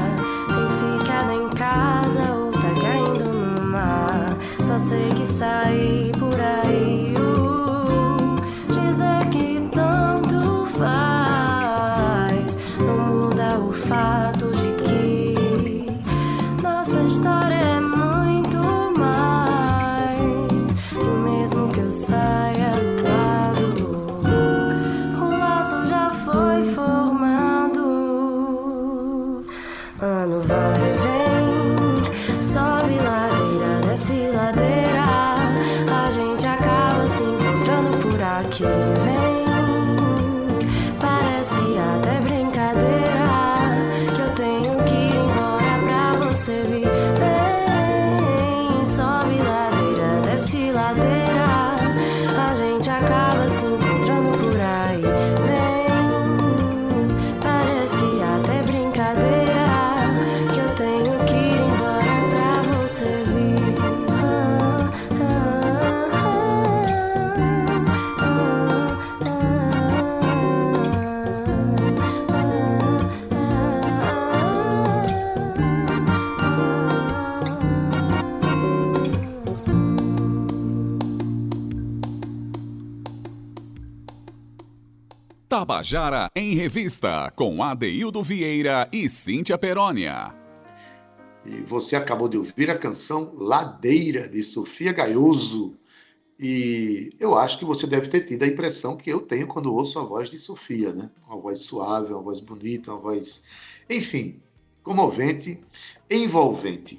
tem ficado em casa ou tá caindo no mar. Só sei que saí por aí. Uh, dizer que tanto faz não muda o fato de que nossa história é muito mais. E mesmo que eu saia do lado, o laço já foi formado. Ano vai e vem, sobe ladeira, desce ladeira. A gente acaba se encontrando por aqui. Vem, parece até brincadeira que eu tenho que ir embora pra você vir. Vem, sobe ladeira, desce ladeira. A gente acaba se encontrando por aí. Vem, parece até brincadeira que eu tenho que ir embora pra você vir. Ah, ah, ah, ah, Tabajara em Revista, com Adeildo Vieira e Cíntia Perônia. E você acabou de ouvir a canção Ladeira, de Sofia Gaioso. E eu acho que você deve ter tido a impressão que eu tenho quando ouço a voz de Sofia, né? Uma voz suave, uma voz bonita, uma voz... enfim, comovente, envolvente.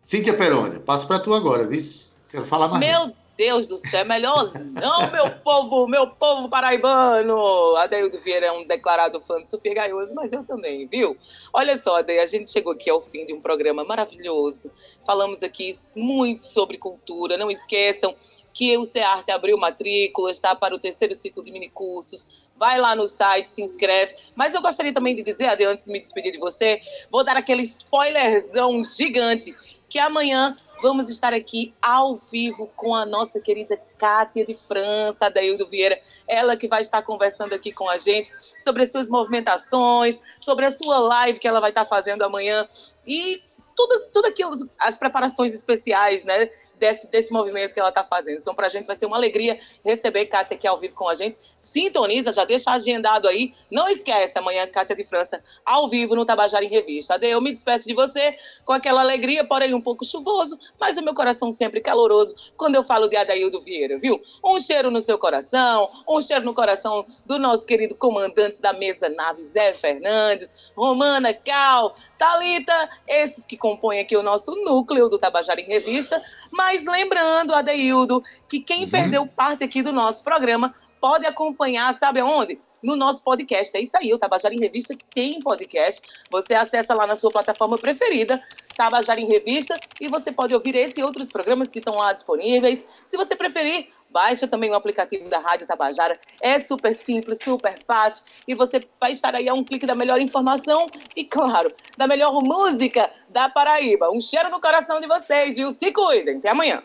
Cíntia Perônia, passo para tu agora, viu? Quero falar mais. Meu Deus do céu, melhor não, meu povo, meu povo paraibano. Adeildo Vieira é um declarado fã de Sofia Gaioso, mas eu também, viu? Olha só, Adeildo, a gente chegou aqui ao fim de um programa maravilhoso. Falamos aqui muito sobre cultura. Não esqueçam que o CEART abriu matrículas, tá? Para o terceiro ciclo de minicursos. Vai lá no site, se inscreve. Mas eu gostaria também de dizer, Adeildo, antes de me despedir de você, vou dar aquele spoilerzão gigante, que amanhã vamos estar aqui ao vivo com a nossa querida Kátia de França, Adeildo Vieira. Ela que vai estar conversando aqui com a gente sobre as suas movimentações, sobre a sua live que ela vai estar fazendo amanhã e tudo, tudo aquilo, as preparações especiais, né, desse, desse movimento que ela está fazendo. Então, para a gente vai ser uma alegria receber Kátia aqui ao vivo com a gente. Sintoniza, já deixa agendado aí. Não esquece, amanhã Kátia de França ao vivo no Tabajara em Revista. Adê, eu me despeço de você com aquela alegria, porém um pouco chuvoso, mas o meu coração sempre caloroso quando eu falo de Adeildo Vieira, viu? Um cheiro no seu coração, um cheiro no coração do nosso querido comandante da mesa nave, Zé Fernandes, Romana, Cal, Thalita, esses que compõem aqui o nosso núcleo do Tabajara em Revista. Mas lembrando, Adeildo, que quem uhum. perdeu parte aqui do nosso programa pode acompanhar, sabe aonde? No nosso podcast. É isso aí, o Tabajara em Revista tem podcast. Você acessa lá na sua plataforma preferida, Tabajara em Revista, e você pode ouvir esse e outros programas que estão lá disponíveis. Se você preferir, baixa também o aplicativo da Rádio Tabajara. É super simples, super fácil, e você vai estar aí a um clique da melhor informação e, claro, da melhor música da Paraíba. Um cheiro no coração de vocês, viu? Se cuidem. Até amanhã.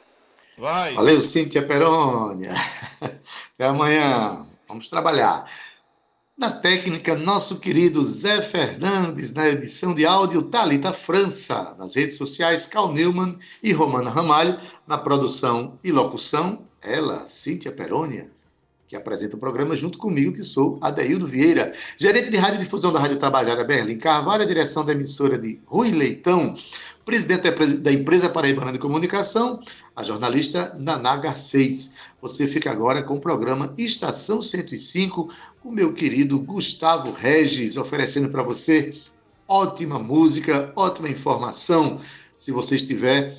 Vai. Valeu, Cíntia Perônia. Até amanhã. Vamos trabalhar. Na técnica, nosso querido Zé Fernandes, na edição de áudio, Thalita França, nas redes sociais, Carl Neumann e Romana Ramalho, na produção e locução, ela, Cíntia Perônia, que apresenta o programa junto comigo, que sou Adeildo Vieira, gerente de radiodifusão da Rádio Tabajara, Berlim Carvalho, a direção da emissora de Rui Leitão, presidente da empresa Paraibana de Comunicação, a jornalista Naná Garcês. Você fica agora com o programa Estação cento e cinco, o meu querido Gustavo Regis, oferecendo para você ótima música, ótima informação, se você estiver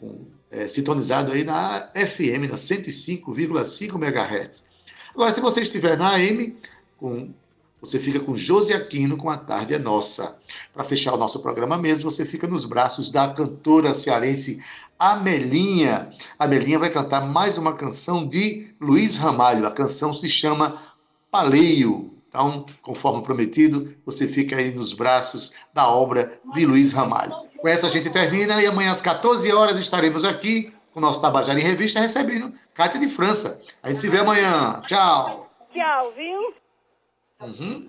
com, é, sintonizado aí na F M, na cento e cinco vírgula cinco megahertz. Agora, se você estiver na A M, com... você fica com José Aquino com A Tarde é Nossa. Para fechar o nosso programa mesmo, você fica nos braços da cantora cearense Amelinha. Amelinha vai cantar mais uma canção de Luiz Ramalho. A canção se chama Paleio. Então, conforme prometido, você fica aí nos braços da obra de Luiz Ramalho. Com essa a gente termina e amanhã às quatorze horas estaremos aqui o nosso Tabajara em Revista, recebendo Kátia de França. A gente se vê amanhã. Tchau. Tchau, viu? Uhum.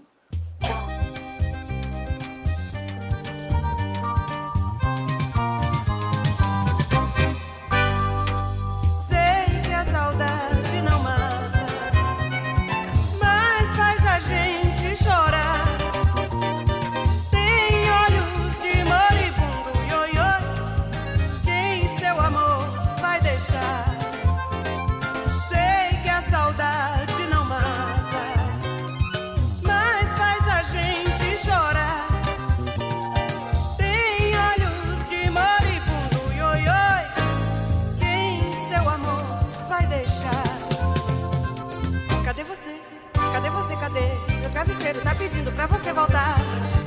Tá pedindo pra você voltar.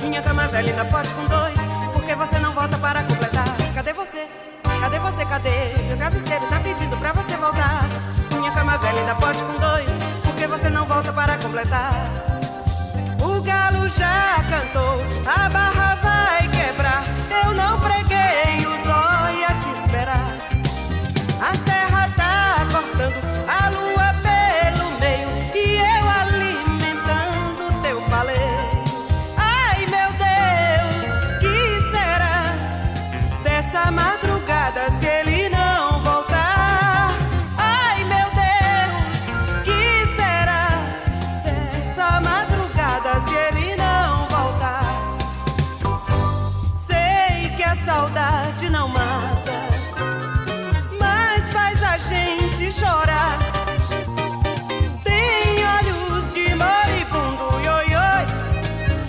Minha cama velha ainda pode com dois, porque você não volta para completar. Cadê você? Cadê você? Cadê? Meu travesseiro tá pedindo pra você voltar. Minha cama velha ainda pode com dois, porque você não volta para completar. O galo já cantou, a barra vai quebrar. Eu não preguei o zóia te esperar. A serra tá cortando, a lua pelo meio e eu ali chorar. Tem olhos de moribundo, oi, oi.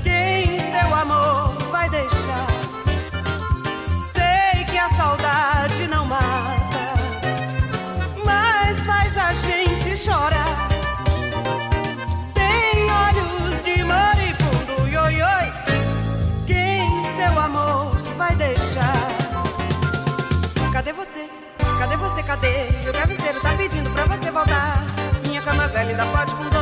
Quem seu amor vai deixar? Sei que a saudade não mata, mas faz a gente chorar. Tem olhos de moribundo, oi, oi. Quem seu amor vai deixar? Cadê você? Cadê você? Cadê? Meu travesseiro tá pedindo pra você voltar. Minha cama velha ainda pode com